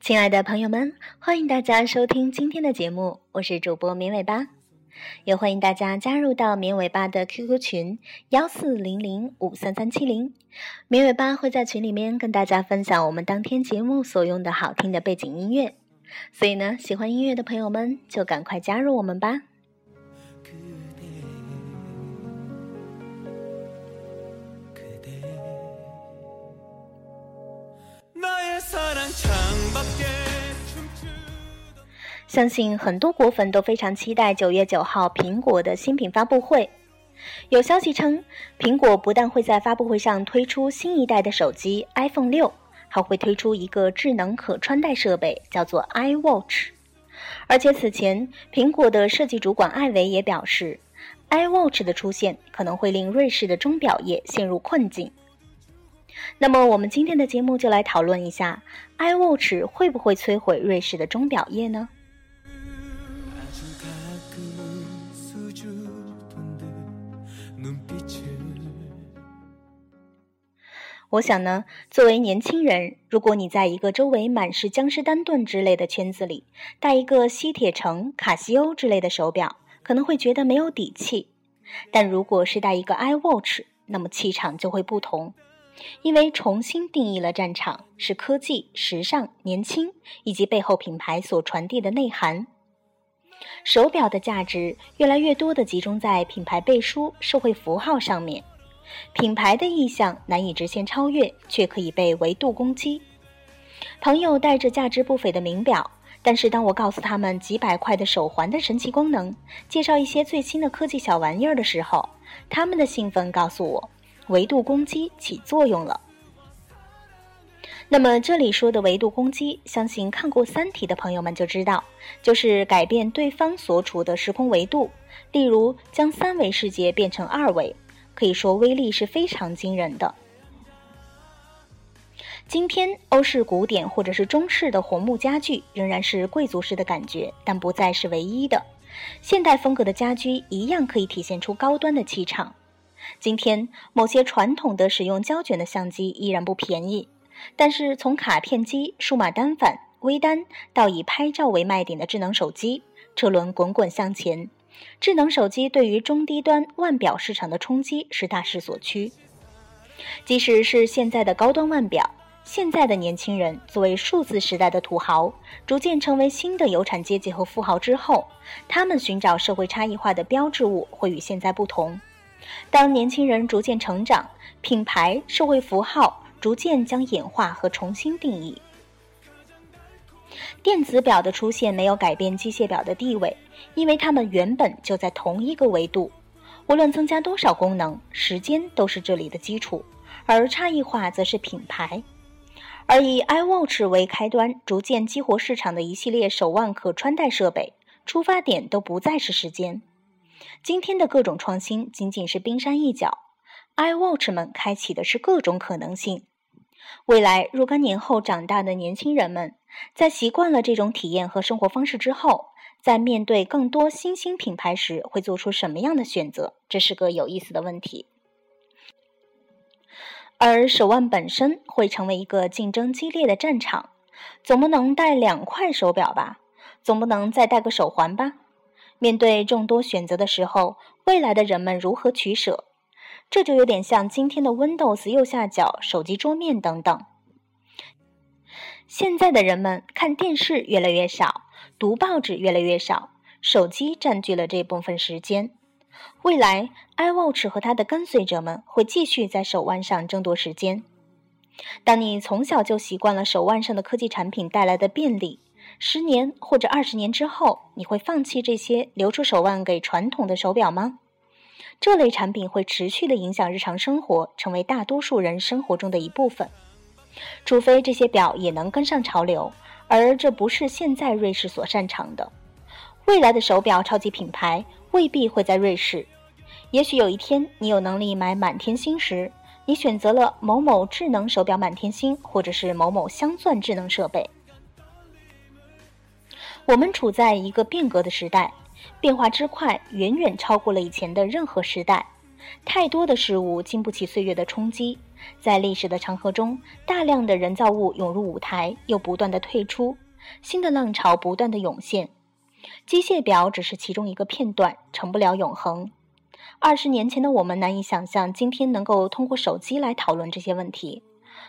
亲爱的朋友们，欢迎大家收听今天的节目，我是主播绵尾巴，也欢迎大家加入到绵尾巴的 QQ 群1400533770，绵尾巴会在群里面跟大家分享我们当天节目所用的好听的背景音乐，所以呢，喜欢音乐的朋友们就赶快加入我们吧。相信很多果粉都非常期待9月9号苹果的新品发布会。有消息称，苹果不但会在发布会上推出新一代的手机 iPhone6， 还会推出一个智能可穿戴设备，叫做 iWatch。 而且此前，苹果的设计主管艾维也表示， iWatch 的出现可能会令瑞士的钟表业陷入困境。那么我们今天的节目就来讨论一下 iWatch 会不会摧毁瑞士的钟表业呢？我想呢，作为年轻人，如果你在一个周围满是江诗丹顿之类的圈子里，戴一个西铁城、卡西欧之类的手表，可能会觉得没有底气。但如果是戴一个 iWatch， 那么气场就会不同。因为重新定义了战场，是科技、时尚、年轻以及背后品牌所传递的内涵。手表的价值越来越多地集中在品牌背书、社会符号上面，品牌的意象难以直线超越，却可以被维度攻击。朋友带着价值不菲的名表，但是当我告诉他们几百块的手环的神奇功能，介绍一些最新的科技小玩意儿的时候，他们的兴奋告诉我，维度攻击起作用了。那么这里说的维度攻击，相信看过《三体》的朋友们就知道，就是改变对方所处的时空维度，例如将三维世界变成二维，可以说威力是非常惊人的。今天欧式古典或者是中式的红木家具仍然是贵族式的感觉，但不再是唯一的，现代风格的家居一样可以体现出高端的气场。今天某些传统的使用胶卷的相机依然不便宜，但是从卡片机、数码单反、微单到以拍照为卖点的智能手机，车轮滚滚向前，智能手机对于中低端腕表市场的冲击是大势所趋。即使是现在的高端腕表，现在的年轻人作为数字时代的土豪，逐渐成为新的有产阶级和富豪之后，他们寻找社会差异化的标志物会与现在不同。当年轻人逐渐成长，品牌、社会符号逐渐将演化和重新定义。电子表的出现没有改变机械表的地位，因为它们原本就在同一个维度，无论增加多少功能，时间都是这里的基础，而差异化则是品牌。而以 iWatch 为开端，逐渐激活市场的一系列手腕可穿戴设备，出发点都不再是时间。今天的各种创新仅仅是冰山一角， iWatch 们开启的是各种可能性。未来若干年后长大的年轻人们，在习惯了这种体验和生活方式之后，在面对更多新兴品牌时会做出什么样的选择，这是个有意思的问题。而手腕本身会成为一个竞争激烈的战场，总不能戴2块手表吧，总不能再戴个手环吧。面对众多选择的时候，未来的人们如何取舍？这就有点像今天的 Windows 右下角、手机桌面等等。现在的人们看电视越来越少，读报纸越来越少，手机占据了这部分时间。未来 iWatch 和它的跟随者们会继续在手腕上争夺时间。当你从小就习惯了手腕上的科技产品带来的便利，10年或者20年之后，你会放弃这些，留出手腕给传统的手表吗？这类产品会持续地影响日常生活，成为大多数人生活中的一部分。除非这些表也能跟上潮流，而这不是现在瑞士所擅长的。未来的手表超级品牌未必会在瑞士。也许有一天你有能力买满天星时，你选择了某某智能手表满天星，或者是某某镶钻智能设备。我们处在一个变革的时代，变化之快远远超过了以前的任何时代，太多的事物经不起岁月的冲击，在历史的长河中，大量的人造物涌入舞台，又不断的退出，新的浪潮不断的涌现。机械表只是其中一个片段，成不了永恒。20年前的我们难以想象今天能够通过手机来讨论这些问题，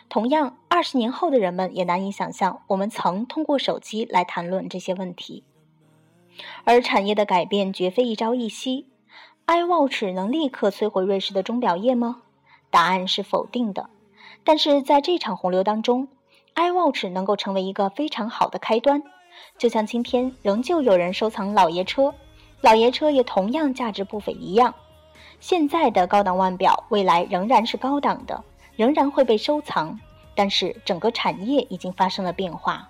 同样20年后的人们也难以想象我们曾通过手机来谈论这些问题。而产业的改变绝非一朝一夕， iWatch 能立刻摧毁瑞士的钟表业吗？答案是否定的。但是在这场洪流当中， iWatch 能够成为一个非常好的开端，就像今天仍旧有人收藏老爷车，老爷车也同样价值不菲一样，现在的高档腕表未来仍然是高档的，仍然会被收藏，但是整个产业已经发生了变化。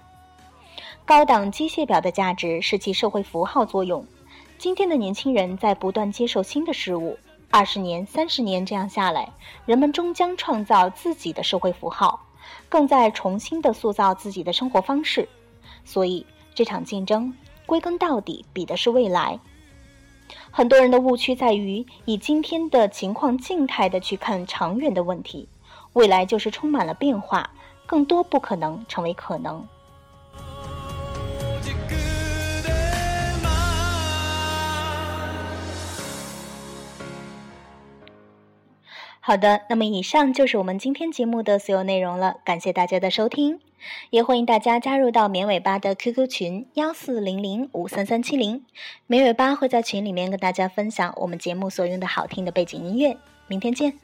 高档机械表的价值是其社会符号作用，今天的年轻人在不断接受新的事物，20年、30年这样下来，人们终将创造自己的社会符号，更在重新的塑造自己的生活方式。所以这场竞争归根到底比的是未来。很多人的误区在于以今天的情况静态的去看长远的问题，未来就是充满了变化，更多不可能成为可能。好的，那么以上就是我们今天节目的所有内容了，感谢大家的收听，也欢迎大家加入到棉尾巴的 QQ 群1400537370，棉尾巴会在群里面跟大家分享我们节目所用的好听的背景音乐。明天见。